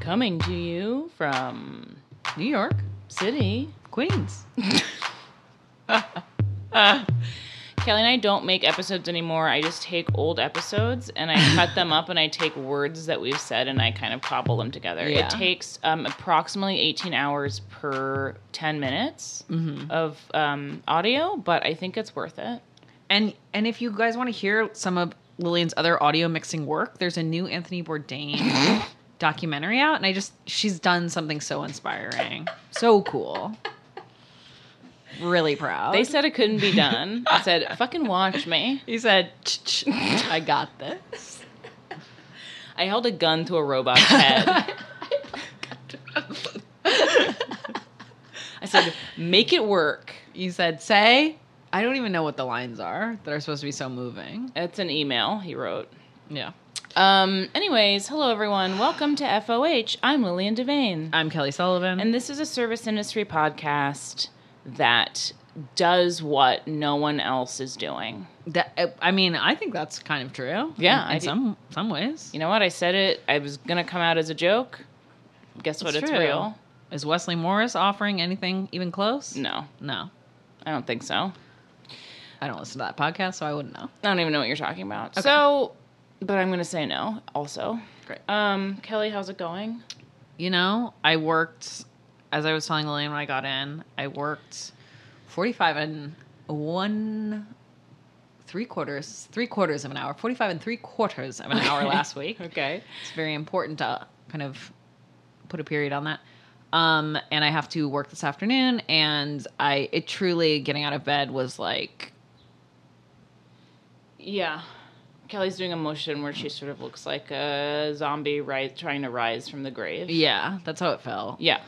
Coming to you from New York City, Queens. Kelly and I don't make episodes anymore. I just take old episodes and I cut them up and I take words that we've said and I kind of cobble them together. Yeah. It takes approximately 18 hours per 10 minutes of audio, but I think it's worth it. And if you guys want to hear some of Lillian's other audio mixing work, there's a new Anthony Bourdain documentary out, and she's done something so inspiring. So cool. Really proud. They said it couldn't be done. I said, fucking watch me. He said, I got this. I held a gun to a robot's head. I said, make it work. You said, say, I don't even know what the lines are that are supposed to be so moving. It's an email he wrote. Yeah. Anyways, hello everyone. Welcome to FOH. I'm Lillian Devane. I'm Kelly Sullivan. And this is a service industry podcast that does what no one else is doing. I think that's kind of true. Yeah. In some ways. You know what? I said it. I was going to come out as a joke. Guess what? It's real. Is Wesley Morris offering anything even close? No. I don't think so. I don't listen to that podcast, so I wouldn't know. I don't even know what you're talking about. Okay. So, but I'm going to say no also. Great. Kelly, how's it going? You know, I worked... As I was telling Lillian when I got in, I worked 45 and 3/4 of an hour last week. Okay. It's very important to kind of put a period on that. And I have to work this afternoon, and it truly, getting out of bed was like... Yeah. Kelly's doing a motion where she sort of looks like a zombie trying to rise from the grave. Yeah, that's how it felt. Yeah.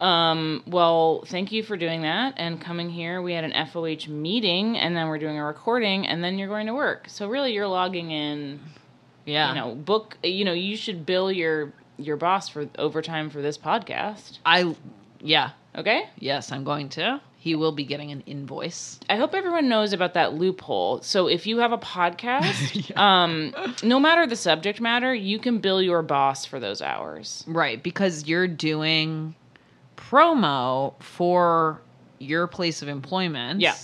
Well, thank you for doing that and coming here. We had an FOH meeting, and then we're doing a recording, and then you're going to work. So really, you're logging in. Yeah. You should bill your boss for overtime for this podcast. Yeah. Okay? Yes, I'm going to. He will be getting an invoice. I hope everyone knows about that loophole. So if you have a podcast, yeah. No matter the subject matter, you can bill your boss for those hours. Right, because you're doing promo for your place of employment. Yeah.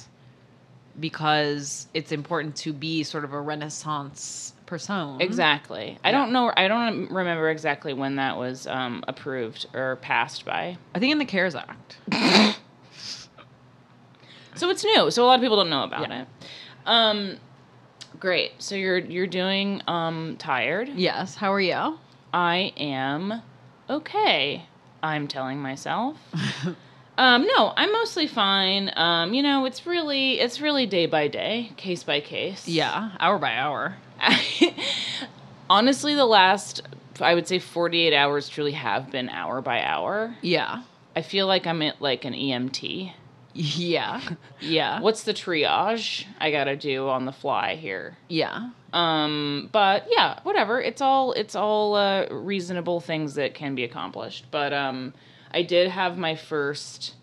Because it's important to be sort of a Renaissance person. Exactly. Yeah. I don't remember exactly when that was approved or passed by. I think in the CARES Act. So it's new. So a lot of people don't know about it. Great. So you're doing tired. Yes. How are you? I am okay. I'm telling myself. No, I'm mostly fine. It's really day by day, case by case. Yeah, hour by hour. Honestly, the last, I would say, 48 hours truly have been hour by hour. Yeah. I feel like I'm at like an EMT. Yeah. Yeah. What's the triage I gotta do on the fly here? Yeah. But yeah, whatever. It's all reasonable things that can be accomplished. But I did have my first,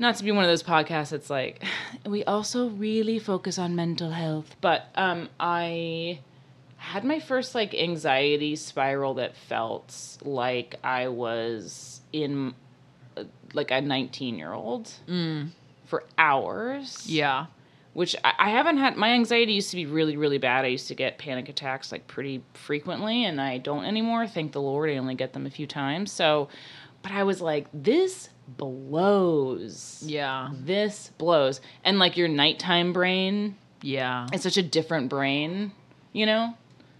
not to be one of those podcasts that's like, we also really focus on mental health, but I had my first like anxiety spiral that felt like I was in like a 19-year-old for hours. Yeah. Which I haven't had. My anxiety used to be really, really bad. I used to get panic attacks like pretty frequently, and I don't anymore. Thank the Lord. I only get them a few times. So, but I was like, this blows. Yeah. This blows. And like your nighttime brain. Yeah. It's such a different brain, you know?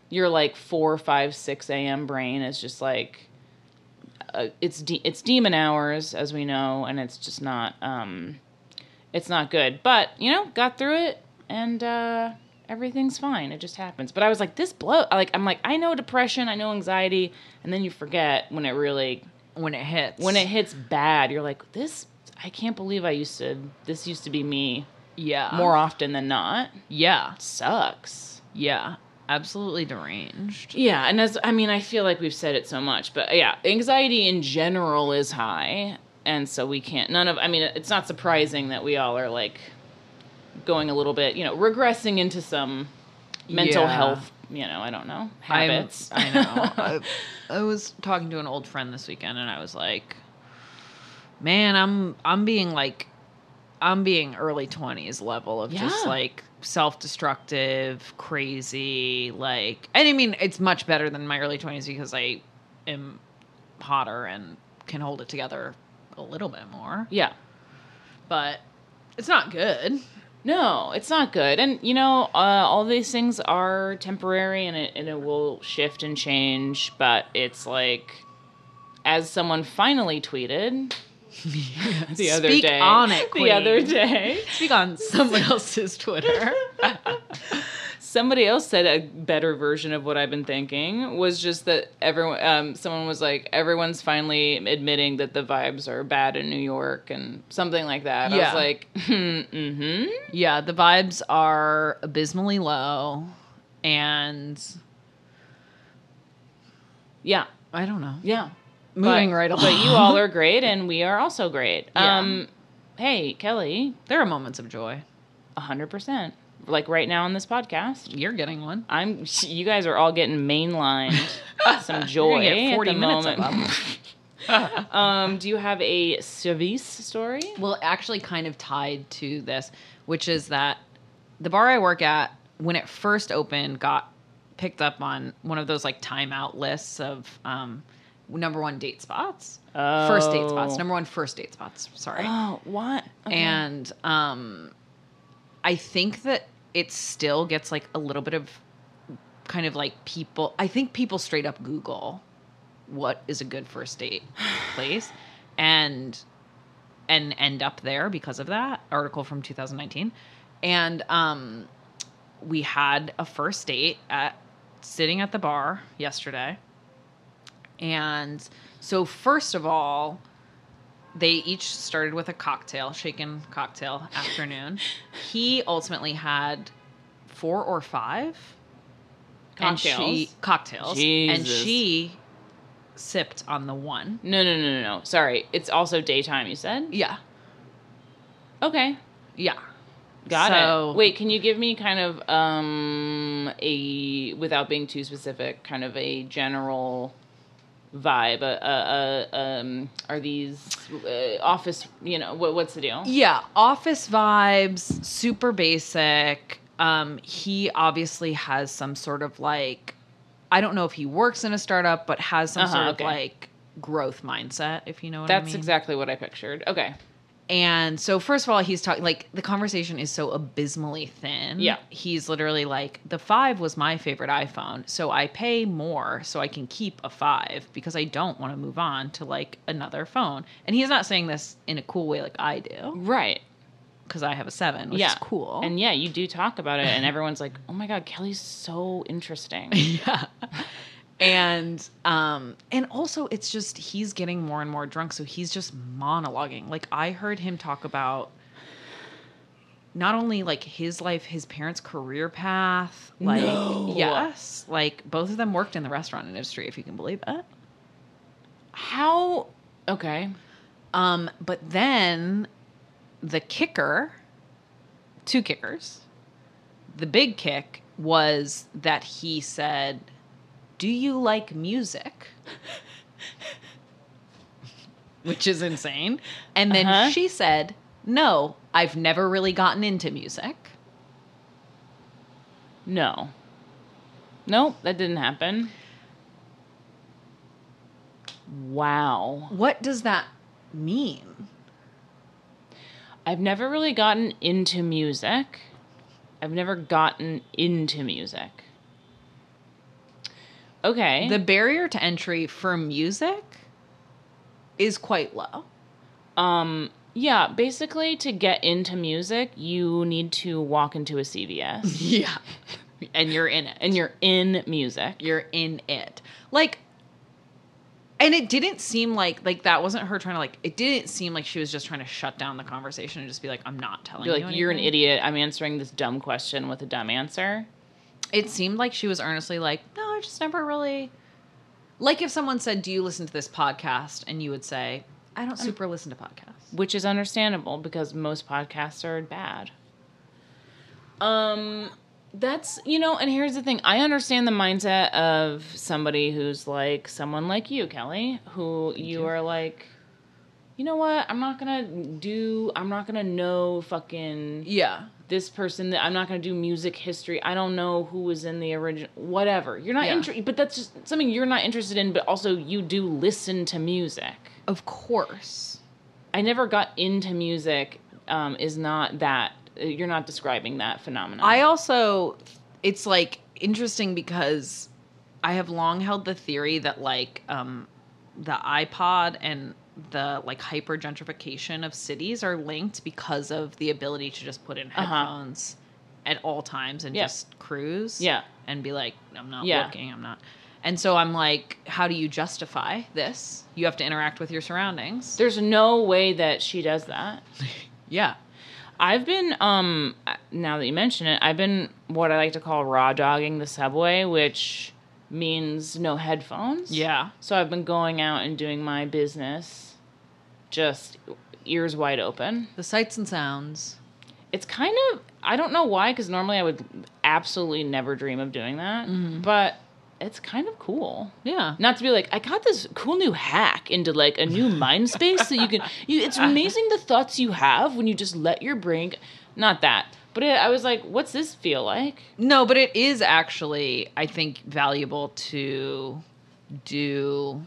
Your like 4, 5, 6 a.m. brain is just like, it's demon hours, as we know, and it's just not it's not good. But got through it, and everything's fine. It just happens. But I was like, this blow. Like I'm like, I know depression, I know anxiety, and then you forget when it really when it hits bad. You're like, this. I can't believe this used to be me. Yeah. More often than not. Yeah. It sucks. Yeah. Absolutely deranged. Yeah, and I feel like we've said it so much, but yeah, anxiety in general is high, and so we can't, it's not surprising that we all are like going a little bit, regressing into some mental health you know, I don't know, habits. I know. I was talking to an old friend this weekend, and I was like, man, I'm being early 20s level of just like self-destructive, crazy, like, and I mean, it's much better than my early 20s because I am hotter and can hold it together a little bit more. Yeah. But it's not good. No, it's not good. And, you know, all these things are temporary and it will shift and change. But it's like, as someone finally tweeted... the other Speak day. On it, Queen. The other day. Speak on someone else's Twitter. Somebody else said a better version of what I've been thinking was just that everyone. Someone was like, everyone's finally admitting that the vibes are bad in New York and something like that. Yeah. I was like, yeah, the vibes are abysmally low, and yeah, I don't know. Yeah. Moving right along. But you all are great, and we are also great. Yeah. Hey, Kelly. There are moments of joy. 100%. Like right now on this podcast. You're getting one. You guys are all getting mainlined some joy. You're get 40 at the minutes moment. Of do you have a service story? Well, actually kind of tied to this, which is that the bar I work at, when it first opened, got picked up on one of those like timeout lists of... number one date spots. Oh. First date spots. Number one first date spots. Sorry. Oh, what? Okay. And I think that it still gets like a little bit of kind of like people. I think people straight up Google what is a good first date place and end up there because of that article from 2019. And we had a first date sitting at the bar yesterday. And so first of all, they each started with a cocktail, shaken cocktail afternoon. He ultimately had 4 or 5 cocktails. Jesus. And she sipped on the one. No. Sorry. It's also daytime, you said? Yeah. Okay. Yeah. Got it. Wait, can you give me kind of without being too specific, kind of a general... vibe? Are these office, you know, what's the deal? Yeah, office vibes, super basic. He obviously has some sort of like, I don't know if he works in a startup, but has some sort of like growth mindset, if you know what I mean. That's exactly what I pictured. Okay. And so first of all, he's talking, like, the conversation is so abysmally thin. Yeah. He's literally like, the 5 was my favorite iPhone, so I pay more so I can keep a 5 because I don't want to move on to, like, another phone. And he's not saying this in a cool way like I do. Right. Because I have a 7, which is cool. And, yeah, you do talk about it, and everyone's like, oh, my God, Kelly's so interesting. Yeah. And also it's just, he's getting more and more drunk. So he's just monologuing. Like I heard him talk about not only like his life, his parents' career path, like, yes, like both of them worked in the restaurant industry, if you can believe it. How? Okay. But then the kicker, 2 kickers, the big kick was that he said, do you like music? Which is insane. And then she said, no, I've never really gotten into music. No. Nope, that didn't happen. Wow. What does that mean? I've never really gotten into music. Okay. The barrier to entry for music is quite low. Yeah, basically to get into music, you need to walk into a CVS. Yeah. And you're in it. And you're in music. You're in it. Like, and it didn't seem like that wasn't her trying to like, it didn't seem like she was just trying to shut down the conversation and just be like, I'm not telling you anything. You're an idiot. I'm answering this dumb question with a dumb answer. It seemed like she was earnestly like, no, I just never really... Like if someone said, do you listen to this podcast? And you would say, I don't super listen to podcasts. Which is understandable because most podcasts are bad. That's, you know, and here's the thing. I understand the mindset of somebody who's like, someone like you, Kelly, who you are like, you know what? I'm not going to know fucking this person. I'm not going to do music history. I don't know who was in the original, whatever. You're not interested, but that's just something you're not interested in, but also you do listen to music. Of course. I never got into music is not that. You're not describing that phenomenon. I also, it's like interesting because I have long held the theory that like the iPod and the like hyper gentrification of cities are linked because of the ability to just put in headphones at all times and just cruise and be like, I'm not looking, I'm not. And so I'm like, how do you justify this? You have to interact with your surroundings. There's no way that she does that. I've been, now that you mention it, I've been what I like to call raw dogging the subway, which means no headphones. Yeah. So I've been going out and doing my business, just ears wide open. The sights and sounds. It's kind of, I don't know why, because normally I would absolutely never dream of doing that, but it's kind of cool. Yeah. Not to be like, I got this cool new hack into like a new mind space so you can, it's amazing the thoughts you have when you just let your brain, not that, but I was like, what's this feel like? No, but it is actually, I think, valuable to do,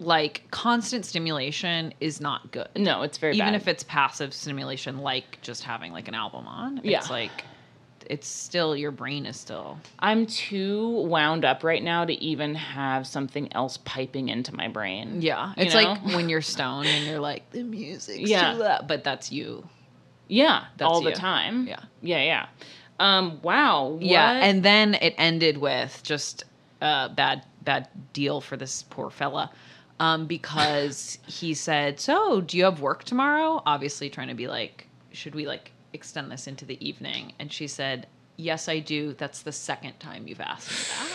like constant stimulation is not good. No, it's very bad. Even if it's passive stimulation, like just having like an album on, it's like, it's still, your brain is still. I'm too wound up right now to even have something else piping into my brain. Yeah. It's like when you're stoned and you're like, the music's too loud. But that's you. Yeah. That's all you. The time. Yeah. Yeah, yeah. Wow. What? Yeah. And then it ended with just bad deal for this poor fella because he said, so do you have work tomorrow? Obviously trying to be like, should we like extend this into the evening? And she said, yes, I do. That's the second time you've asked me that.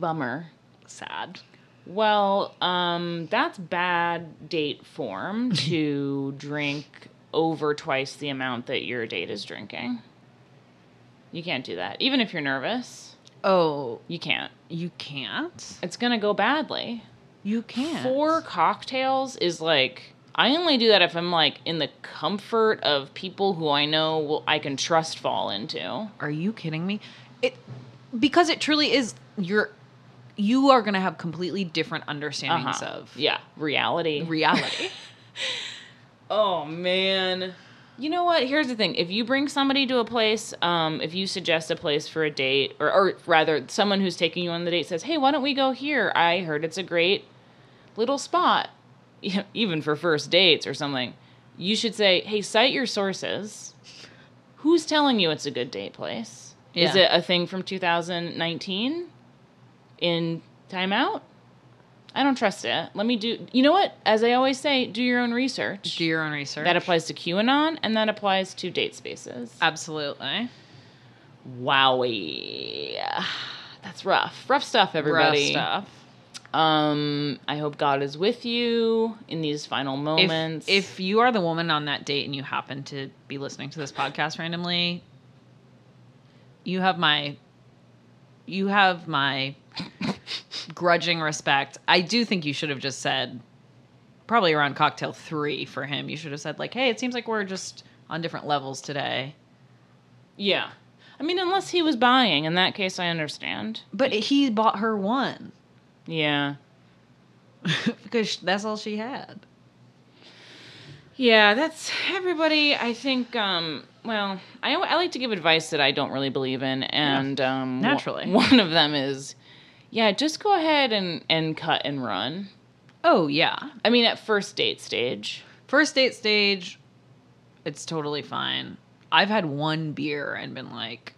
Bummer. Sad. Well, that's bad date form to drink over twice the amount that your date is drinking. You can't do that. Even if you're nervous. Oh. You can't. You can't? It's going to go badly. You can't. 4 cocktails is like... I only do that if I'm, like, in the comfort of people who I know I can trust fall into. Are you kidding me? Because it truly is, you are going to have completely different understandings of... Yeah, reality. Oh, man. You know what? Here's the thing. If you bring somebody to a place, if you suggest a place for a date, or rather, someone who's taking you on the date says, hey, why don't we go here? I heard it's a great little spot. Even for first dates or something, you should say, hey, cite your sources. Who's telling you it's a good date place? Yeah. Is it a thing from 2019 in Time Out? I don't trust it. Let me do... You know what? As I always say, do your own research. Do your own research. That applies to QAnon, and that applies to date spaces. Absolutely. Wowie. That's rough. Rough stuff, everybody. Rough stuff. I hope God is with you in these final moments. If you are the woman on that date and you happen to be listening to this podcast randomly, you have my grudging respect. I do think you should have just said, probably around cocktail 3 for him, you should have said like, hey, it seems like we're just on different levels today. Yeah. I mean, unless he was buying, in that case, I understand. But he bought her one. Yeah. Because that's all she had. Yeah, that's everybody. I think, well, I like to give advice that I don't really believe in. And naturally. One of them is, just go ahead and cut and run. Oh, yeah. I mean, at first date stage. It's totally fine. I've had one beer and been like...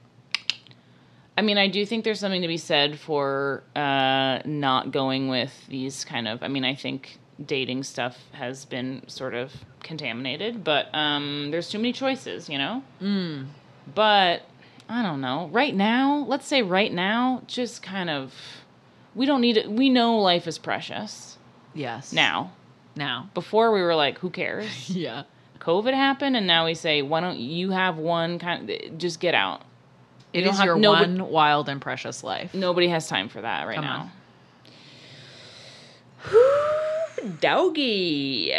I mean, I do think there's something to be said for not going with these kind of... I mean, I think dating stuff has been sort of contaminated, but there's too many choices, you know? Mm. But, I don't know. Right now, just kind of... We don't need it. We know life is precious. Yes. Now. Before we were like, who cares? Yeah. COVID happened, and now we say, why don't you have one? Just get out. It is your one wild and precious life. Nobody has time for that right now. Doggy.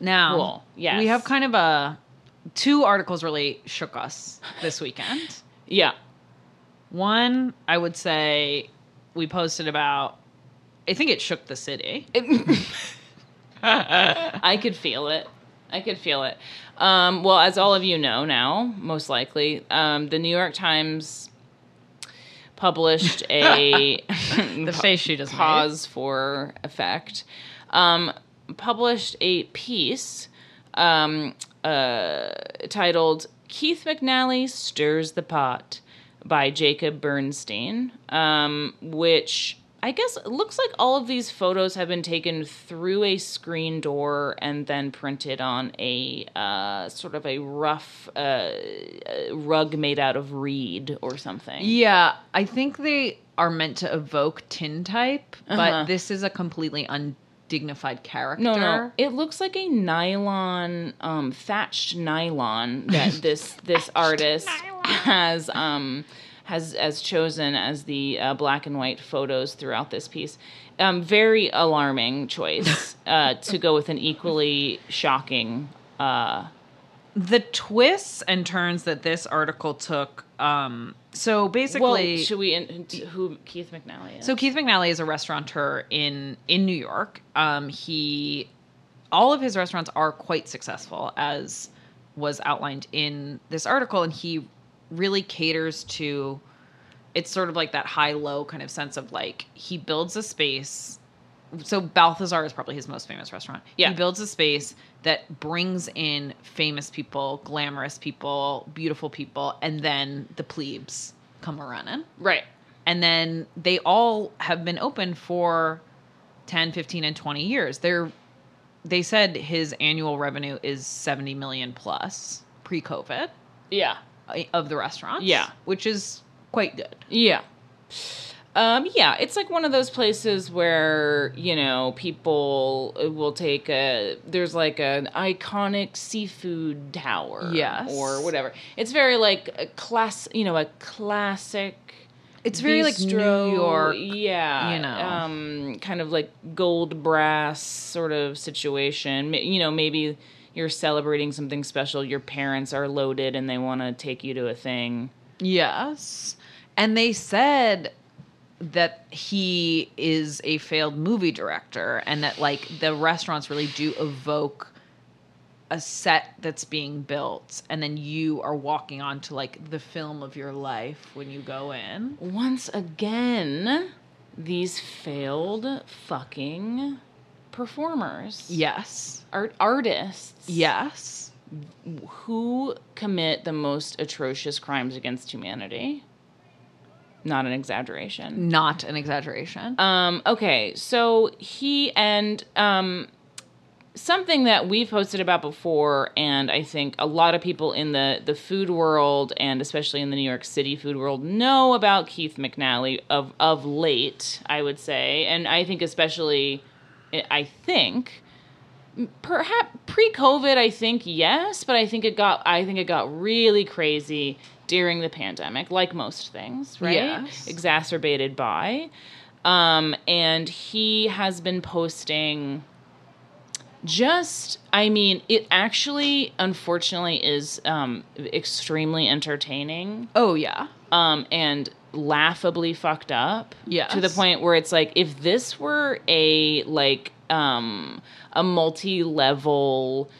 Now, cool. Yes. We have kind of two articles really shook us this weekend. Yeah. One, I would say we posted about, I think it shook the city. I could feel it. Well, as all of you know now, most likely, the New York Times published a... the face she just pause made. For effect. Published a piece titled Keith McNally Stirs the Pot by Jacob Bernstein, which... I guess it looks like all of these photos have been taken through a screen door and then printed on a sort of a rough rug made out of reed or something. Yeah, I think they are meant to evoke tintype, but this is a completely undignified character. No, it looks like a nylon, thatched nylon that this artist has chosen as the black and white photos throughout this piece. Very alarming choice to go with an equally shocking... the twists and turns that this article took... so basically... Well, should we... who Keith McNally is? So Keith McNally is a restaurateur in New York. All of his restaurants are quite successful, as was outlined in this article, and he... really caters to, it's sort of like that high-low kind of sense of like, he builds a space. So Balthazar is probably his most famous restaurant. Yeah. He builds a space that brings in famous people, glamorous people, beautiful people, and then the plebes come a-running. Right. And then they all have been open for 10, 15, and 20 years. They said his annual revenue is 70 million plus pre-COVID. Yeah. Of the restaurants. Yeah. Which is quite good. Yeah. Yeah, it's like one of those places where, you know, people will take there's like an iconic seafood tower. Yes. Or whatever. It's very like a classic It's very bistro, like New York. Yeah. You know. Kind of like gold brass sort of situation. You know, maybe... You're celebrating something special. Your parents are loaded and they want to take you to a thing. Yes. And they said that he is a failed movie director and that, like, the restaurants really do evoke a set that's being built. And then you are walking onto, like, the film of your life when you go in. Once again, these failed fucking... performers. Yes. Artists. Yes. Who commit the most atrocious crimes against humanity. Not an exaggeration. Okay, so he and something that we've posted about before, and I think a lot of people in the food world, and especially in the New York City food world, know about Keith McNally of late, I would say. And I think especially... I think, perhaps pre-COVID, yes, but I think it got really crazy during the pandemic, like most things, right? Yes. Exacerbated by, and he has been posting. It actually, unfortunately, is extremely entertaining. Oh yeah, and. Laughably fucked up. Yes. To the point where it's like, if this were a multi-level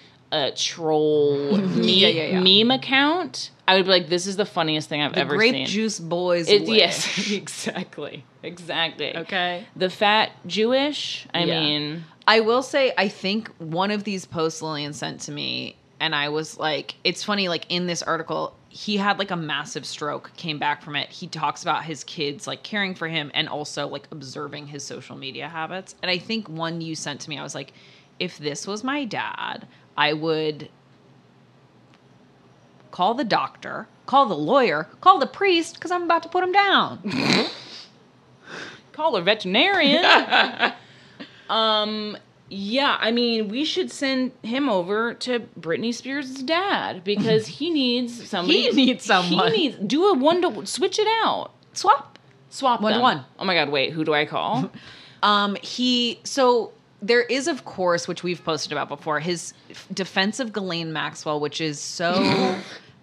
troll meme account, I would be like, this is the funniest thing I've ever seen. The Grape Juice Boys. Yes, exactly. Okay. The fat Jewish, I mean. I will say, I think one of these posts Lillian sent to me, and I was like, it's funny, like in this article, he had like a massive stroke, came back from it. He talks about his kids like caring for him and also like observing his social media habits. And I think one you sent to me, I was like, if this was my dad, I would call the doctor, call the lawyer, call the priest, because I'm about to put him down. Call a veterinarian. Yeah, I mean, we should send him over to Britney Spears' dad because he needs somebody. Do a one to switch it out. Swap one to one. Oh my God! Wait, who do I call? So there is, of course, which we've posted about before, his defense of Ghislaine Maxwell, which is so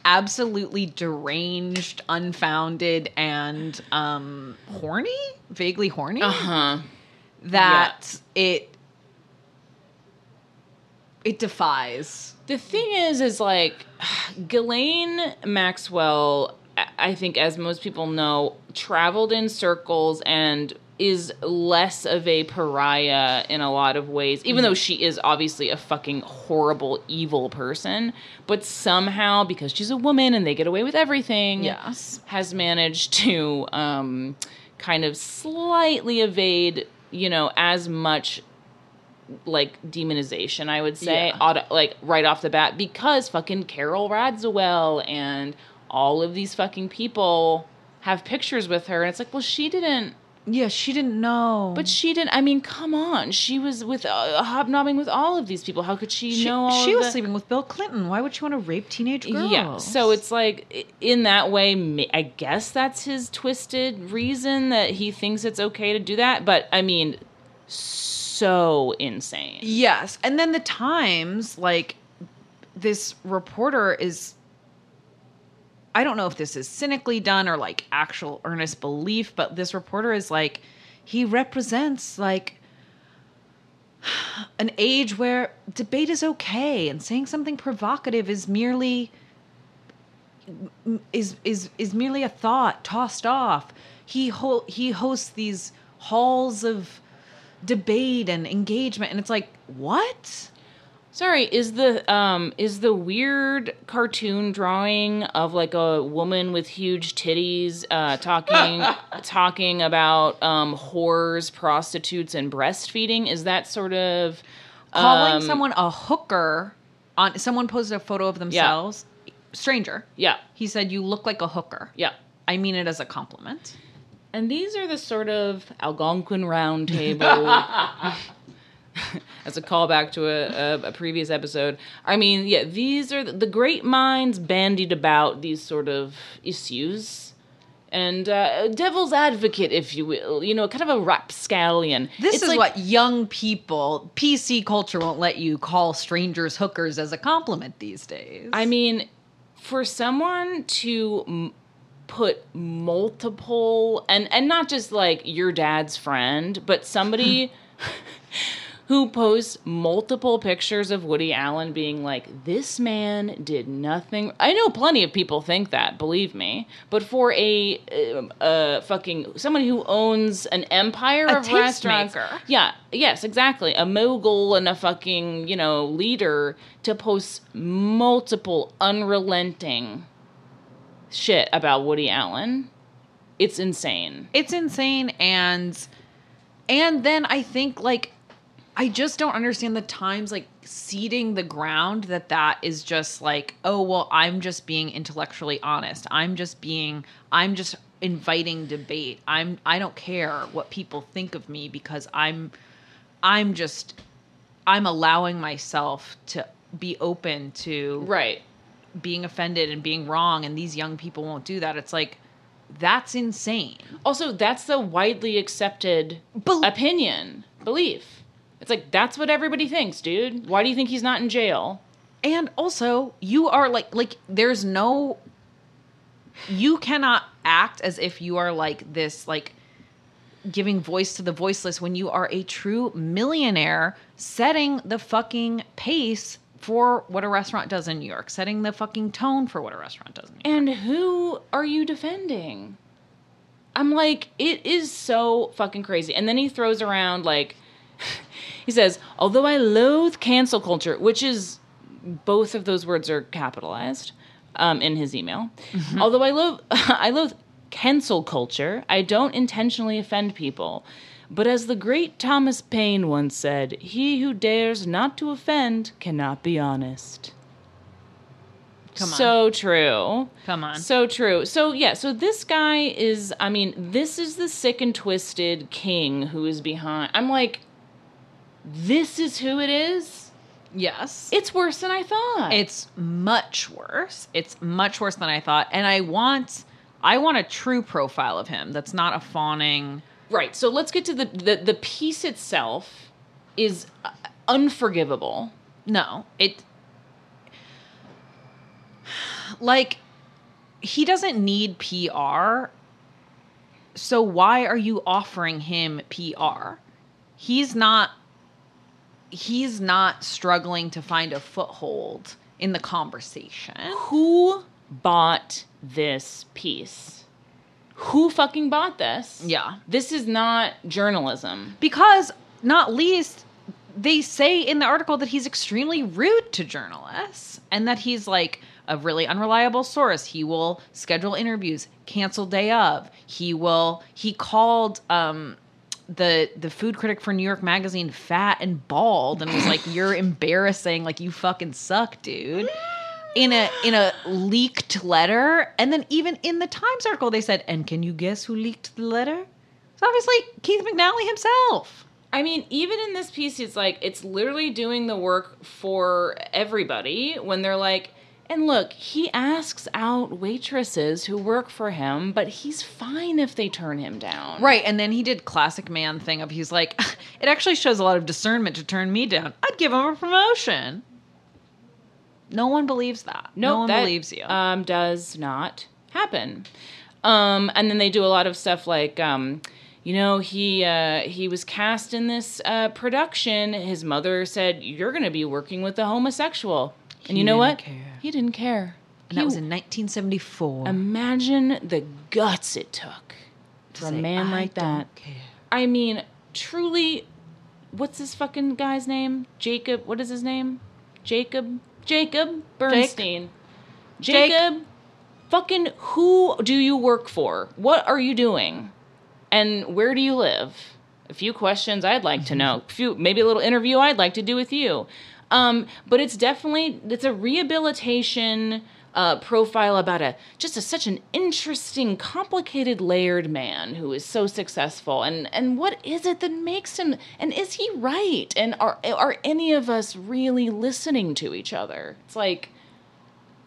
absolutely deranged, unfounded, and horny, vaguely horny. It defies. The thing is like, Ghislaine Maxwell, I think, as most people know, traveled in circles and is less of a pariah in a lot of ways, even though she is obviously a fucking horrible, evil person. But somehow, because she's a woman and they get away with everything, has managed to kind of slightly evade, as much like demonization, I would say, right off the bat, because fucking Carol Radzewell and all of these fucking people have pictures with her, and it's like, well, she didn't. Yeah, she didn't know. But she didn't. I mean, come on. She was with hobnobbing with all of these people. How could she know all She was sleeping with Bill Clinton. Why would she want to rape teenage girls? Yeah. So it's like, in that way, I guess that's his twisted reason that he thinks it's okay to do that. But, I mean, so insane. Yes. And then the Times, like, this reporter is... I don't know if this is cynically done or like actual earnest belief, but this reporter is like, he represents like an age where debate is okay and saying something provocative is merely a thought tossed off. He hosts these halls of debate and engagement, and it's like, what? Sorry, is the weird cartoon drawing of like a woman with huge titties talking about whores, prostitutes, and breastfeeding? Is that sort of calling someone a hooker? On someone posted a photo of themselves, stranger. Yeah, he said, "You look like a hooker." Yeah, I mean it as a compliment. And these are the sort of Algonquin Round Table. As a callback to a previous episode. I mean, yeah, these are the great minds bandied about these sort of issues. And devil's advocate, if you will, kind of a rapscallion. This is like, what young people, PC culture won't let you call strangers hookers as a compliment these days. I mean, for someone to... put multiple, and not just like your dad's friend, but somebody... who posts multiple pictures of Woody Allen being like, this man did nothing. I know plenty of people think that, believe me. But for a fucking, someone who owns an empire of restaurants. Maker. Yeah, yes, exactly. A mogul and a fucking, leader to post multiple unrelenting shit about Woody Allen. It's insane. It's insane. And then I think like, I just don't understand the Times, like, ceding the ground that is just like, oh, well, I'm just being intellectually honest. I'm just inviting debate. I don't care what people think of me because I'm allowing myself to be open to being offended and being wrong. And these young people won't do that. It's like, that's insane. Also, that's the widely accepted belief. It's like, that's what everybody thinks, dude. Why do you think he's not in jail? And also, you are like there's no... You cannot act as if you are like this, like, giving voice to the voiceless when you are a true millionaire setting the fucking pace for what a restaurant does in New York. Setting the fucking tone for what a restaurant does in New York. And who are you defending? I'm like, it is so fucking crazy. And then he throws around, like... He says, although I loathe cancel culture, which is both of those words are capitalized in his email. Mm-hmm. Although I loathe cancel culture, I don't intentionally offend people. But as the great Thomas Paine once said, he who dares not to offend cannot be honest. Come on. So true. Come on. So true. So, yeah. So this guy is, I mean, this is the sick and twisted king who is behind. I'm like... this is who it is? Yes. It's worse than I thought. It's much worse. It's much worse than I thought. And I want a true profile of him that's not a fawning. Right. So let's get to the piece itself is unforgivable. No. It like he doesn't need PR. So why are you offering him PR? He's not struggling to find a foothold in the conversation. Who bought this piece? Who fucking bought this? Yeah. This is not journalism. Because, not least, they say in the article that he's extremely rude to journalists and that he's like a really unreliable source. He will schedule interviews, cancel day of. He called the food critic for New York Magazine fat and bald and was like, you're embarrassing, like you fucking suck, dude, in a leaked letter. And then even in the Times article they said, and can you guess who leaked the letter? It's obviously Keith McNally himself. I mean, even in this piece it's like, it's literally doing the work for everybody when they're like, and look, he asks out waitresses who work for him, but he's fine if they turn him down. Right, and then he did classic man thing of, he's like, it actually shows a lot of discernment to turn me down. I'd give him a promotion. No one believes that. No one believes you. Does not happen. And then they do a lot of stuff like, you know, he was cast in this production. His mother said, you're going to be working with a homosexual. And you know what? Care. He didn't care. And that was in 1974. Imagine the guts it took for a man like that. I mean, truly, what's this fucking guy's name? Jacob. What is his name? Jacob Bernstein. Jacob, fucking who do you work for? What are you doing? And where do you live? A few questions I'd like to know. Maybe a little interview I'd like to do with you. But it's definitely, it's a rehabilitation profile about such an interesting, complicated, layered man who is so successful. And what is it that makes him, and is he right? And are any of us really listening to each other? It's like,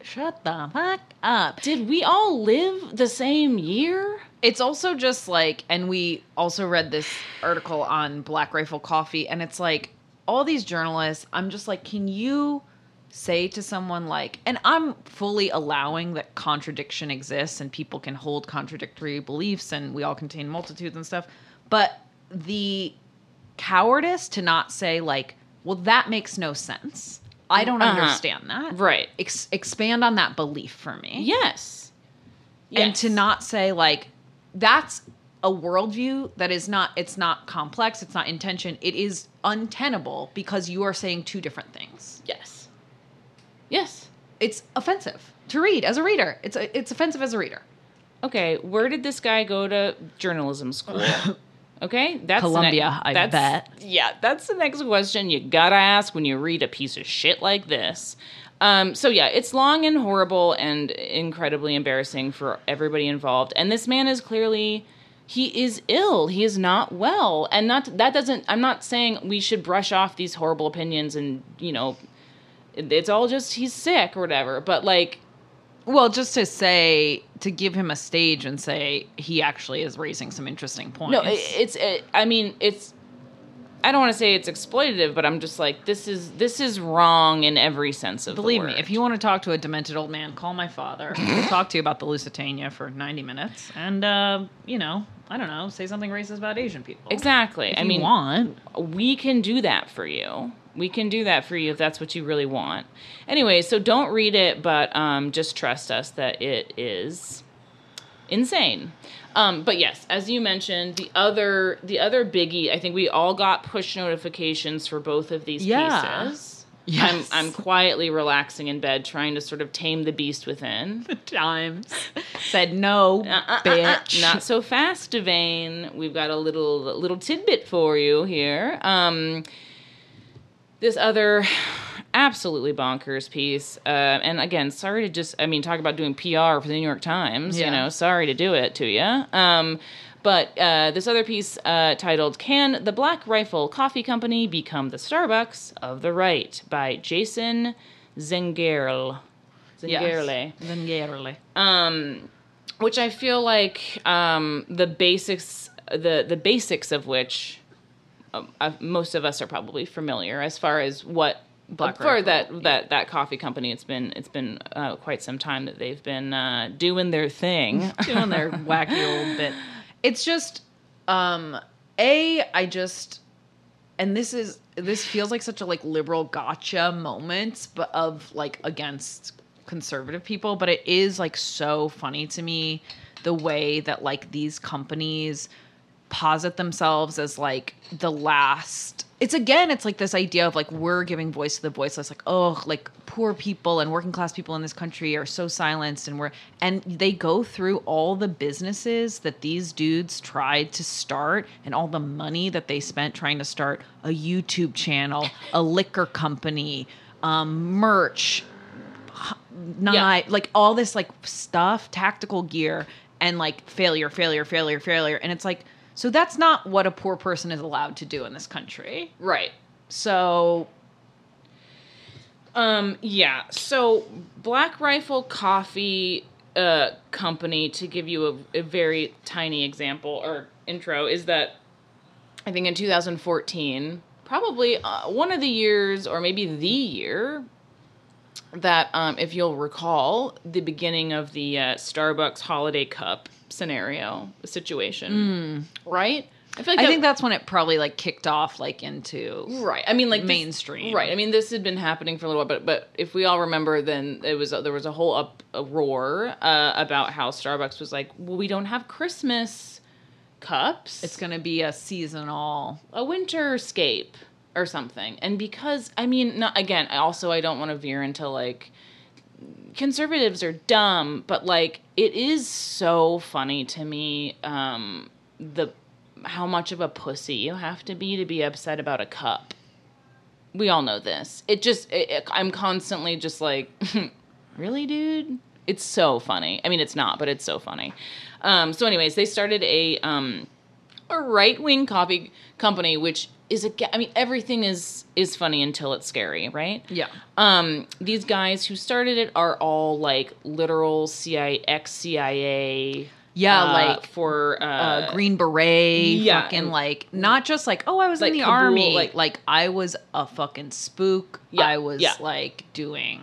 shut the fuck up. Did we all live the same year? It's also just like, and we also read this article on Black Rifle Coffee, and it's like, all these journalists, I'm just like, can you say to someone like, and I'm fully allowing that contradiction exists and people can hold contradictory beliefs and we all contain multitudes and stuff, but the cowardice to not say like, well, that makes no sense. I don't understand that. Right. Expand on that belief for me. Yes. And to not say like, that's a worldview that is not, it's not complex, it's not intention, it is untenable because you are saying two different things. Yes. It's offensive to read as a reader. It's offensive as a reader. Okay, where did this guy go to journalism school? Okay, that's Columbia, I bet. Yeah, that's the next question you gotta ask when you read a piece of shit like this. So yeah, it's long and horrible and incredibly embarrassing for everybody involved. And this man is clearly... he is ill. He is not well. And I'm not saying we should brush off these horrible opinions and, you know, it's all just he's sick or whatever. But like, well, just to say, to give him a stage and say he actually is raising some interesting points. No, I don't want to say it's exploitative, but I'm just like, this is wrong in every sense of the word. Believe me, if you want to talk to a demented old man, call my father. We'll talk to you about the Lusitania for 90 minutes. And, you know, I don't know, say something racist about Asian people. Exactly. If you want. We can do that for you. We can do that for you if that's what you really want. Anyway, so don't read it, but just trust us that it is insane. But yes, as you mentioned, the other biggie, I think we all got push notifications for both of these pieces. Yes. I'm quietly relaxing in bed, trying to sort of tame the beast within. The Times said no, bitch. Not so fast, Devane. We've got a little tidbit for you here. This other absolutely bonkers piece. And again, sorry to talk about doing PR for the New York Times, you know, sorry to do it to you. But this other piece titled Can the Black Rifle Coffee Company Become the Starbucks of the Right by Jason Zengerle. Yes. Zengerle. Which I feel like the basics of which most of us are probably familiar as far as what Black Rifle, that coffee company. It's been quite some time that they've been doing their thing, doing their wacky old bit. It's just this feels like such a like liberal gotcha moment, but of like against conservative people, but it is like so funny to me the way that like these companies posit themselves as like the last. It's like this idea of like we're giving voice to the voiceless, like oh, like poor people and working class people in this country are so silenced, and they go through all the businesses that these dudes tried to start and all the money that they spent trying to start a YouTube channel, a liquor company, merch, like all this like stuff, tactical gear, and like failure, and it's like. So that's not what a poor person is allowed to do in this country. Right. So, So Black Rifle Coffee Company, to give you a very tiny example or intro, is that I think in 2014, probably one of the years or maybe the year that, if you'll recall, the beginning of the Starbucks Holiday Cup scenario situation, right? I think that's when it probably like kicked off like into right. I mean like mainstream, right? I mean this had been happening for a little while, but if we all remember, then it was there was a whole uproar about how Starbucks was like, well, we don't have Christmas cups. It's going to be a winterscape or something. And because I don't want to veer into like. Conservatives are dumb, but like it is so funny to me how much of a pussy you have to be upset about a cup. We all know this. I'm constantly just like, really, dude? It's so funny. I mean, it's not, but it's so funny. So anyways, they started a right-wing coffee company, which is everything is funny until it's scary, right? Yeah. These guys who started it are all like literal ex-CIA. Yeah, like for Green Beret. Yeah, fucking like not just like oh I was like in the Kabul, army. Like I was a fucking spook. Yeah, I was like doing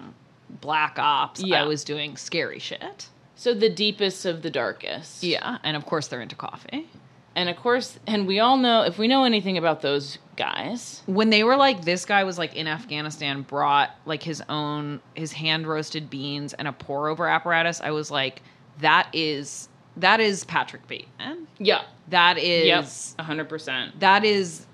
black ops. Yeah. I was doing scary shit. So the deepest of the darkest. Yeah, and of course they're into coffee. And of course, and we all know, if we know anything about those guys. When they were like, this guy was like in Afghanistan, brought like his hand roasted beans and a pour over apparatus. I was like, that is Patrick Bateman. Yeah. That is. Yes, 100%. That is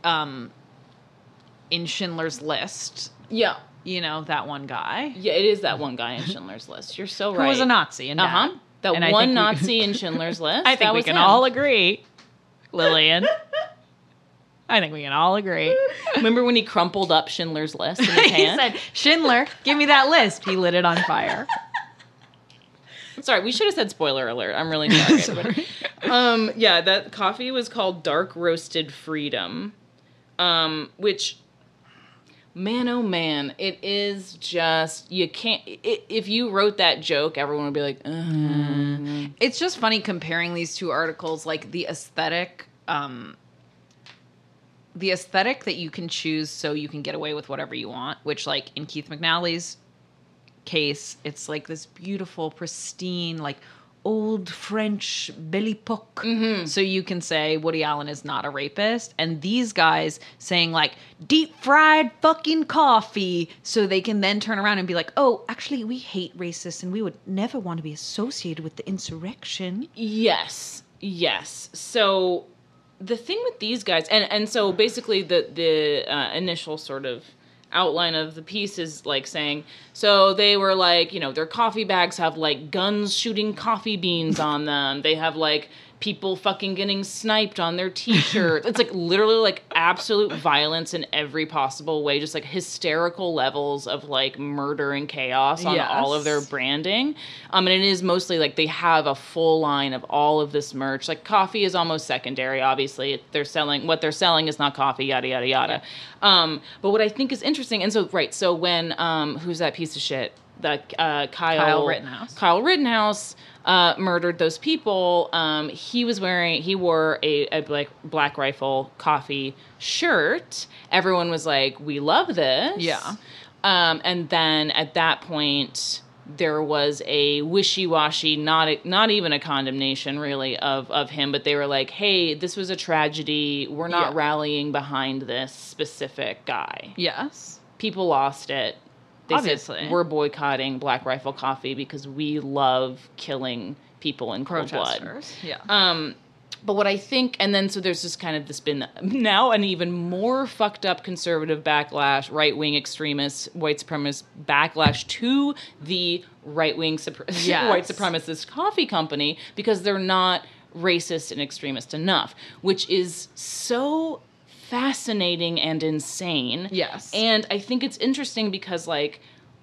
in Schindler's List. Yeah. You know, that one guy. Yeah, it is that one guy in Schindler's List. You're so right. Who was a Nazi. Uh-huh. That one Nazi in Schindler's List. I think we can all agree. Lillian, I think we can all agree. Remember when he crumpled up Schindler's List in his hand? He said, Schindler, give me that list. He lit it on fire. Sorry, we should have said spoiler alert. I'm really sorry. That coffee was called Dark Roasted Freedom, which, man, oh man, it is just, you can't, if you wrote that joke, everyone would be like, It's just funny comparing these two articles, like the aesthetic that you can choose so you can get away with whatever you want, which like in Keith McNally's case, it's like this beautiful, pristine, like old French Belle Epoque. Mm-hmm. So you can say Woody Allen is not a rapist. And these guys saying like deep fried fucking coffee. So they can then turn around and be like, oh, actually we hate racists and we would never want to be associated with the insurrection. Yes. So the thing with these guys, and so basically the initial sort of outline of the piece is like saying, so they were like, you know, their coffee bags have like guns shooting coffee beans on them. They have like people fucking getting sniped on their t-shirts. It's like literally like absolute violence in every possible way, just like hysterical levels of like murder and chaos on all of their branding. And it is mostly like they have a full line of all of this merch. Like coffee is almost secondary, obviously. They're selling, what they're selling is not coffee, yada, yada, yada. Yeah. But what I think is interesting, and so, right, so when, who's that piece of shit? Kyle Rittenhouse. Kyle Rittenhouse murdered those people. He wore a Black Rifle Coffee shirt. Everyone was like, "We love this." Yeah. And then at that point, there was a wishy-washy, not even a condemnation really of him, but they were like, "Hey, this was a tragedy. We're not rallying behind this specific guy." Yes. People lost it. They obviously said, we're boycotting Black Rifle Coffee because we love killing people in cold blood. Yeah. But what I think, and then so there's just kind of this been now an even more fucked up conservative backlash, right-wing extremist, white supremacist backlash to the right-wing white supremacist coffee company because they're not racist and extremist enough, which is so fascinating and insane. Yes. And I think it's interesting because, like,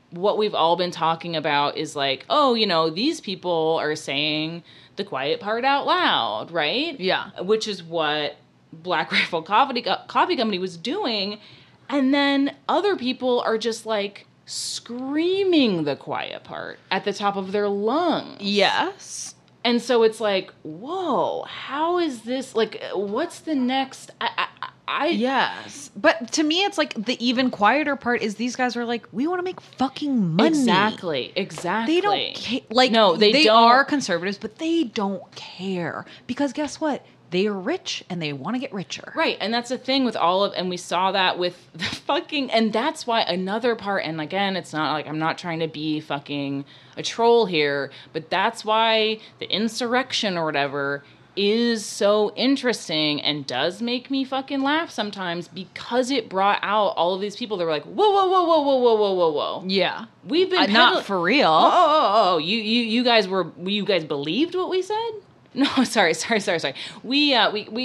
what we've all been talking about is, like, oh, you know, these people are saying the quiet part out loud, right? Yeah. Which is what Black Rifle Coffee Company was doing. And then other people are just, like, screaming the quiet part at the top of their lungs. Yes. And so it's like, whoa, how is this, like, what's the next, Yes. But to me, it's like the even quieter part is these guys are like, we want to make fucking money. Exactly. They don't care. Like, no, they are conservatives, but they don't care. Because guess what? They are rich and they want to get richer. Right. And that's the thing with all of, and we saw that with the fucking, and that's why another part, and again, it's not like, I'm not trying to be fucking a troll here, but that's why the insurrection or whatever is so interesting and does make me fucking laugh sometimes because it brought out all of these people that were like, whoa, whoa, whoa, whoa, whoa, whoa, whoa, whoa, whoa. Yeah. We've been not for real. Oh, you guys believed what we said? No, sorry. We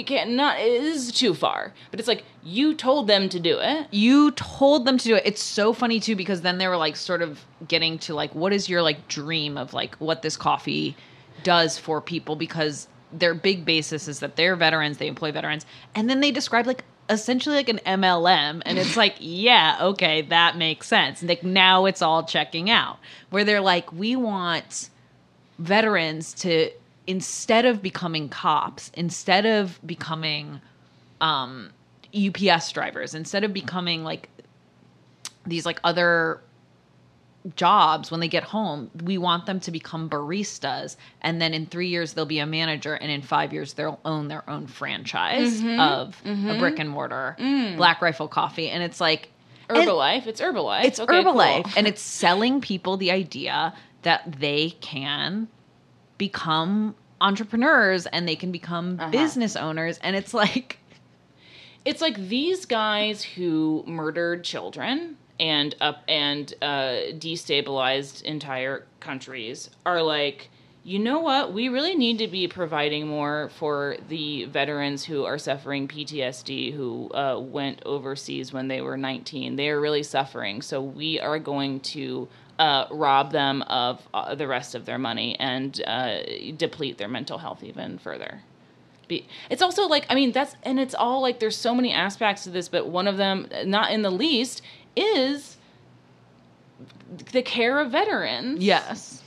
can't, not, it is too far. But it's like, you told them to do it. It's so funny too, because then they were like sort of getting to like, what is your like dream of like what this coffee does for people? Because their big basis is that they're veterans, they employ veterans. And then they describe like, essentially like an MLM, and it's like, yeah, okay, that makes sense. Like now it's all checking out. Where they're like, we want veterans to, instead of becoming cops, instead of becoming UPS drivers, instead of becoming like these like other jobs when they get home, we want them to become baristas. And then in 3 years, they'll be a manager. And in 5 years, they'll own their own franchise of a brick and mortar Black Rifle Coffee. And it's like Herbalife. It's Herbalife. It's okay, Herbalife. Cool. And it's selling people the idea that they can become entrepreneurs and they can become business owners. And it's like these guys who murdered children and destabilized entire countries are like, you know what? We really need to be providing more for the veterans who are suffering PTSD, who went overseas when they were 19. They are really suffering. So we are going to rob them of the rest of their money and deplete their mental health even further. It's also like, I mean, that's, and it's all like, there's so many aspects to this, but one of them, not in the least, is the care of veterans. Yes.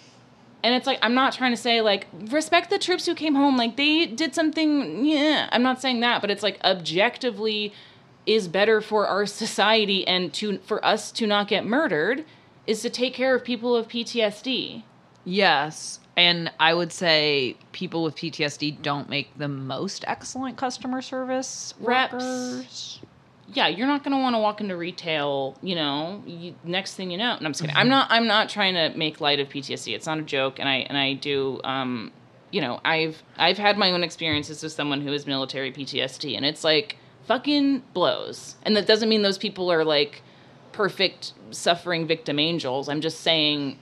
And it's like, I'm not trying to say like, respect the troops who came home. Like they did something. Yeah. I'm not saying that, but it's like objectively is better for our society and for us to not get murdered is to take care of people with PTSD. Yes. And I would say people with PTSD don't make the most excellent customer service reps. Yeah, you're not going to want to walk into retail, you know, next thing you know. No, I'm just kidding. I'm not trying to make light of PTSD. It's not a joke. And I do, you know, I've had my own experiences with someone who has military PTSD. And it's like fucking blows. And that doesn't mean those people are like perfect suffering victim angels. I'm just saying,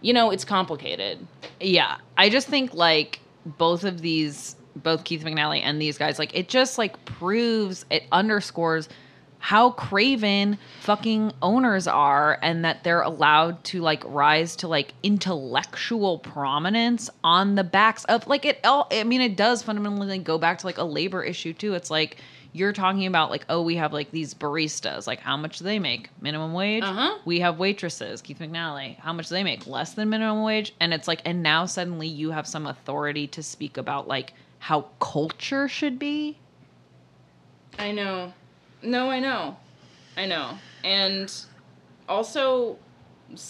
you know, it's complicated. Yeah. I just think like both of these both Keith McNally and these guys, like, it just, like, proves, it underscores how craven fucking owners are, and that they're allowed to, like, rise to, like, intellectual prominence on the backs of, like, it all. I mean, it does fundamentally, like, go back to, like, a labor issue too. It's like, you're talking about, like, oh, we have, like, these baristas. Like, how much do they make? Minimum wage? Uh-huh. We have waitresses. Keith McNally. How much do they make? Less than minimum wage? And it's like, and now suddenly you have some authority to speak about, like, how culture should be? I know. No, I know. I know. And also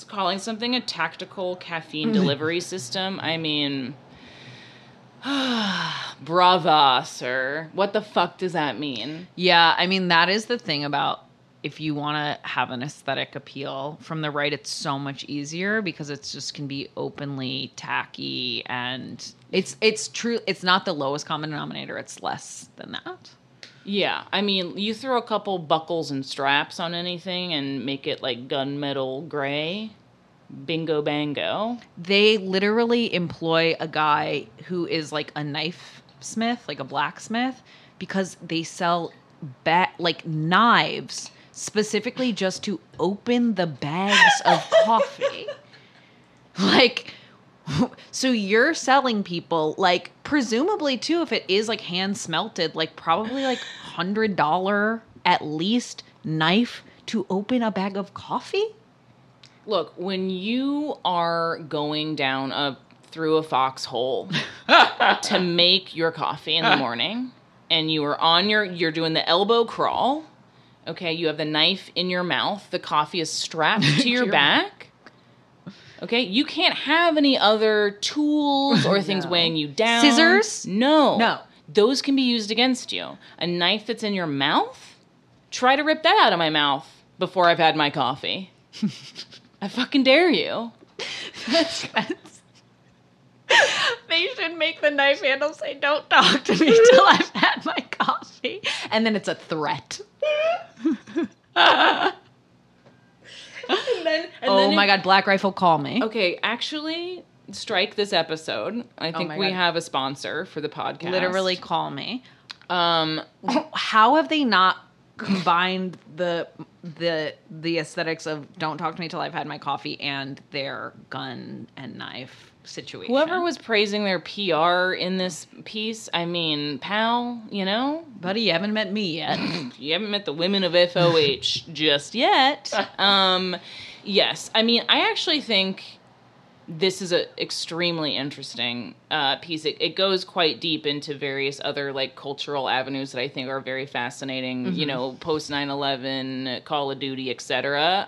calling something a tactical caffeine delivery system. I mean... brava, sir. What the fuck does that mean? Yeah, I mean, that is the thing about, if you want to have an aesthetic appeal from the right, it's so much easier because it's just can be openly tacky, and it's true. It's not the lowest common denominator. It's less than that. Yeah, I mean, you throw a couple buckles and straps on anything and make it like gunmetal gray. Bingo bango. They literally employ a guy who is like a knife smith, like a blacksmith, because they sell like knives specifically just to open the bags of coffee. Like, so you're selling people, like, presumably too, if it is like hand smelted, like probably like $100 at least knife to open a bag of coffee. Look, when you are going down through a foxhole to make your coffee in the morning, and you are on you're doing the elbow crawl, okay, you have the knife in your mouth, the coffee is strapped to your back, okay, you can't have any other tools or things weighing you down. Scissors? No. No. Those can be used against you. A knife that's in your mouth? Try to rip that out of my mouth before I've had my coffee. I fucking dare you. They should make the knife handle say, "Don't talk to me till I've had my coffee." And then it's a threat. Oh my God, Black Rifle, call me. Okay, actually, strike this episode. I think we have a sponsor for the podcast. Literally, call me. How have they not combined the aesthetics of "Don't talk to me till I've had my coffee" and their gun and knife situation? Whoever was praising their PR in this piece, I mean, pal, you know? Buddy, you haven't met me yet. You haven't met the women of FOH just yet. Yes, I mean, I actually think this is an extremely interesting piece. It goes quite deep into various other, like, cultural avenues that I think are very fascinating, you know, post 9/11, Call of Duty, etc.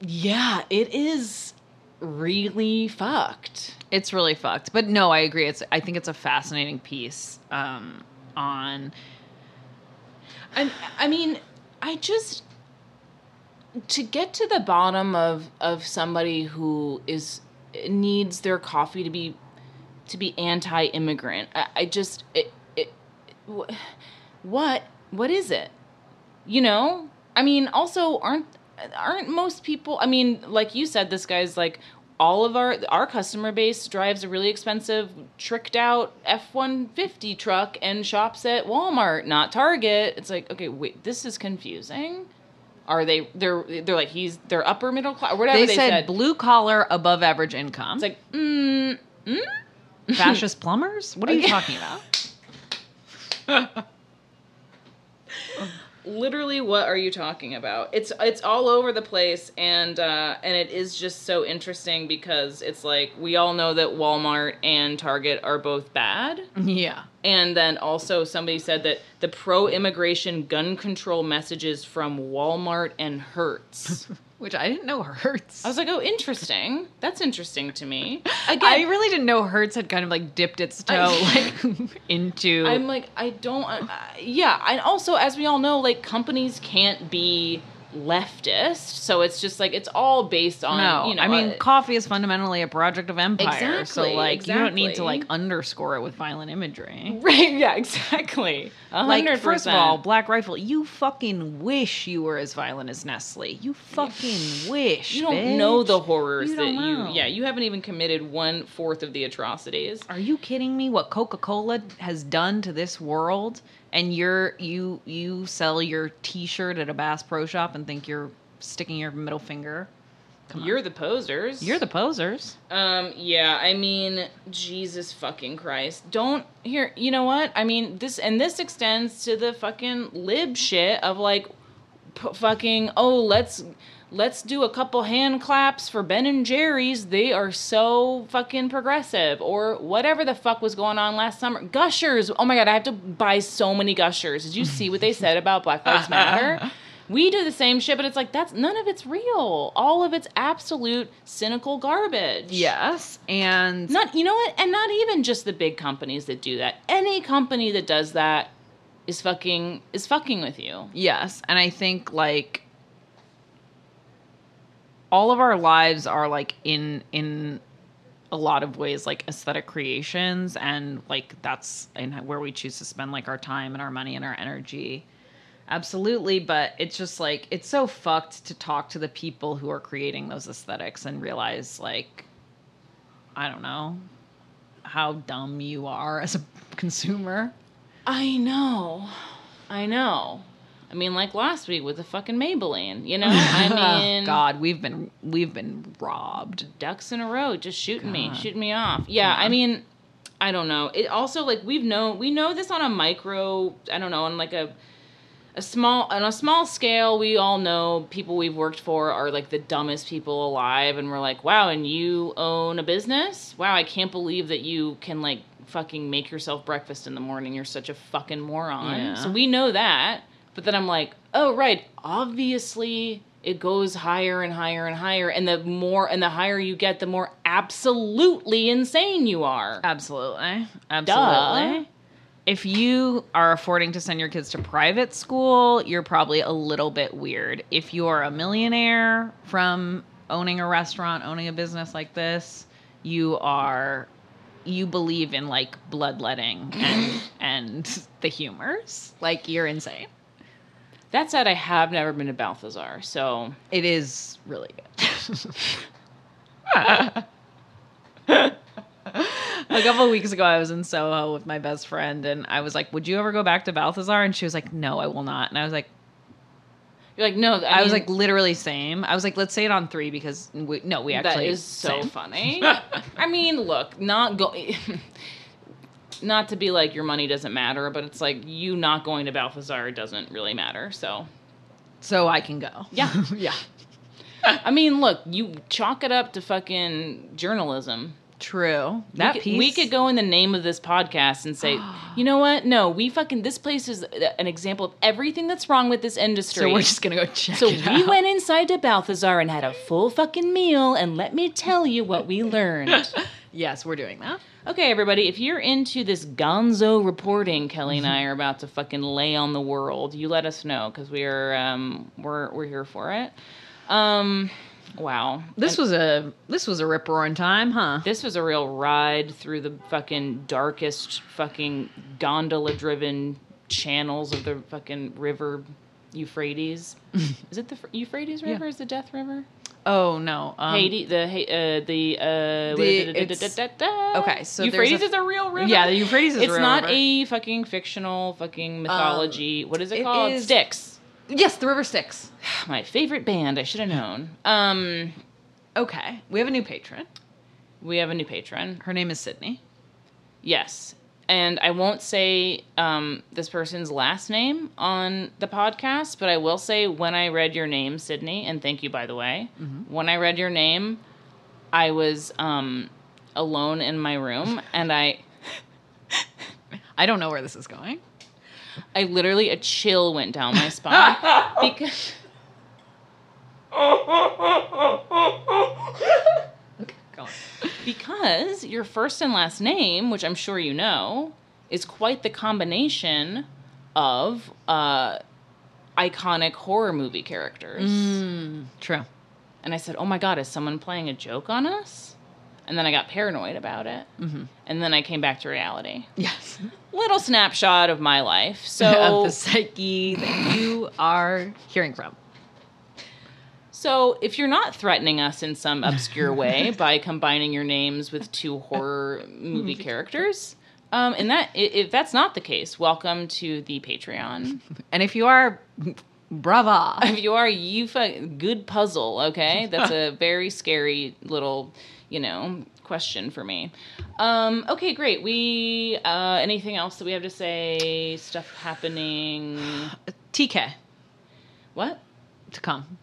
Yeah, it is really fucked. It's really fucked. But no, I agree. I think it's a fascinating piece on... I mean, I just... to get to the bottom of somebody who needs their coffee to be anti-immigrant, what is it? You know, I mean, also aren't most people? I mean, like you said, this guy's like, all of our customer base drives a really expensive, tricked out F-150 truck and shops at Walmart, not Target. It's like, okay, wait, this is confusing. Are they? They're like, they're upper middle class, or whatever they said. Blue collar, above average income. It's like, fascist plumbers. What are you talking about? Literally, what are you talking about? It's all over the place, and it is just so interesting because it's like, we all know that Walmart and Target are both bad. Yeah. And then also somebody said that the pro-immigration gun control messages from Walmart and Hertz. Which I didn't know Hertz. I was like, oh, interesting. That's interesting to me. Again, I really didn't know Hertz had kind of, like, dipped its toe, into... I'm like, I don't... yeah, and also, as we all know, like, companies can't be leftist, so it's just, like, it's all based on... No, you know, I mean, coffee is fundamentally a project of empire, exactly, so, like, you don't need to, like, underscore it with violent imagery. Right, yeah, exactly. 100%. First of all, Black Rifle, you fucking wish you were as violent as Nestle. You fucking wish. You don't know the horrors that you. Yeah, you haven't even committed 1/4 of the atrocities. Are you kidding me? What Coca-Cola has done to this world, and you sell your T-shirt at a Bass Pro Shop and think you're sticking your middle finger. You're the posers. You're the posers. Yeah, I mean, Jesus fucking Christ. Don't hear, you know what? I mean, this extends to the fucking lib shit of like fucking, let's do a couple hand claps for Ben and Jerry's. They are so fucking progressive, or whatever the fuck was going on last summer. Gushers. Oh my God, I have to buy so many Gushers. Did you see what they said about Black Lives Matter? We do the same shit, but it's like, none of it's real. All of it's absolute cynical garbage. Yes, and... not even just the big companies that do that. Any company that does that is fucking with you. Yes, and I think, like, all of our lives are, like, in a lot of ways, like, aesthetic creations, and, like, that's where we choose to spend, like, our time and our money and our energy. Absolutely, but it's just, like, it's so fucked to talk to the people who are creating those aesthetics and realize, like, I don't know, how dumb you are as a consumer. I know. I mean, like last week with the fucking Maybelline, you know? I mean... God, we've been robbed. Ducks in a row, just shooting me off. Yeah, I mean, I don't know. It also, like, we know this on a micro, I don't know, on, like, a small scale, we all know people we've worked for are like the dumbest people alive, and we're like, wow, and you own a business? Wow, I can't believe that you can like fucking make yourself breakfast in the morning. You're such a fucking moron. Yeah. So we know that, but then I'm like, oh right, obviously it goes higher and higher and higher, and the higher you get, the more absolutely insane you are. Absolutely. Duh. If you are affording to send your kids to private school, you're probably a little bit weird. If you are a millionaire from owning a restaurant, owning a business like this, you believe in like bloodletting and the humors. Like, you're insane. That said, I have never been to Balthazar, so it is really good. A couple of weeks ago, I was in Soho with my best friend, and I was like, would you ever go back to Balthazar? And she was like, no, I will not. And I was like... You're like, no. I was like, literally same. I was like, let's say it on 3 because... We actually... That is so funny. I mean, look, not to be like your money doesn't matter, but it's like you not going to Balthazar doesn't really matter, so... So I can go. Yeah. Yeah. I mean, look, you chalk it up to fucking journalism. True. We could go in the name of this podcast and say, you know what? No, this place is an example of everything that's wrong with this industry. So we're just going to go check it out. So we went inside to Balthazar and had a full fucking meal, and let me tell you what we learned. Yes, we're doing that. Okay, everybody, if you're into this gonzo reporting Kelly and I are about to fucking lay on the world, you let us know, because we're here for it. Wow. This was a rip-roaring time, huh? This was a real ride through the fucking darkest fucking gondola-driven channels of the fucking river Euphrates. Is it the Euphrates River? Yeah. Is the Death River? Oh, no. Hades, okay, so Euphrates is a real river? Yeah, the Euphrates is a real river. It's not a fucking fictional fucking mythology. What is it called? Styx. Yes, the River Styx. My favorite band. I should have known. Okay. We have a new patron. Her name is Sydney. Yes. And I won't say this person's last name on the podcast, but I will say when I read your name, Sydney, and thank you, by the way. Mm-hmm. When I read your name, I was alone in my room, and I don't know where this is going. I literally, a chill went down my spine. Because... Okay, go on. Because your first and last name, which I'm sure you know, is quite the combination of iconic horror movie characters. True. And I said, oh my God, is someone playing a joke on us? And then I got paranoid about it. Mm-hmm. And then I came back to reality. Yes. Little snapshot of my life. So of the psyche that you are hearing from. So if you're not threatening us in some obscure way by combining your names with two horror movie characters, and that if that's not the case, welcome to the Patreon. And if you are... Brava. If you are, you good puzzle, okay? That's a very scary little, you know, question for me. Okay, great. We, anything else that we have to say? Stuff happening? TK. What? To come.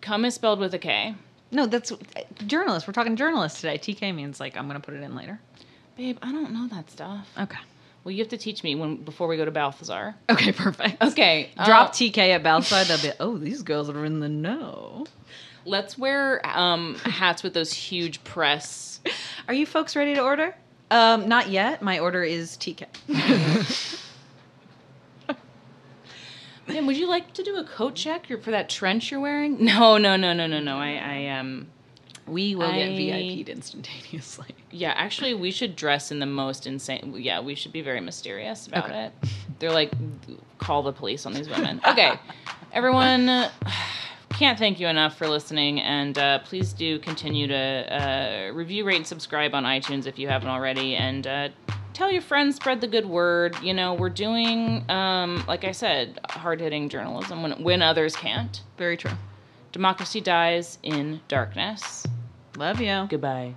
Come is spelled with a K. No, that's journalists. We're talking journalists today. TK means, like, I'm going to put it in later. Babe, I don't know that stuff. Okay. Well, you have to teach me before we go to Balthazar. Okay, perfect. Okay. Drop TK at Balthazar. They'll be, oh, these girls are in the know. Let's wear hats with those huge press. Are you folks ready to order? Not yet. My order is TK. Man, would you like to do a coat check for that trench you're wearing? No. We will get VIP'd instantaneously. Yeah, actually, we should dress in the most insane... Yeah, we should be very mysterious about it. They're like, call the police on these women. Okay, everyone, can't thank you enough for listening, and please do continue to review, rate, and subscribe on iTunes if you haven't already, and tell your friends, spread the good word. You know, we're doing, like I said, hard-hitting journalism when others can't. Very true. Democracy dies in darkness. Love you. Goodbye.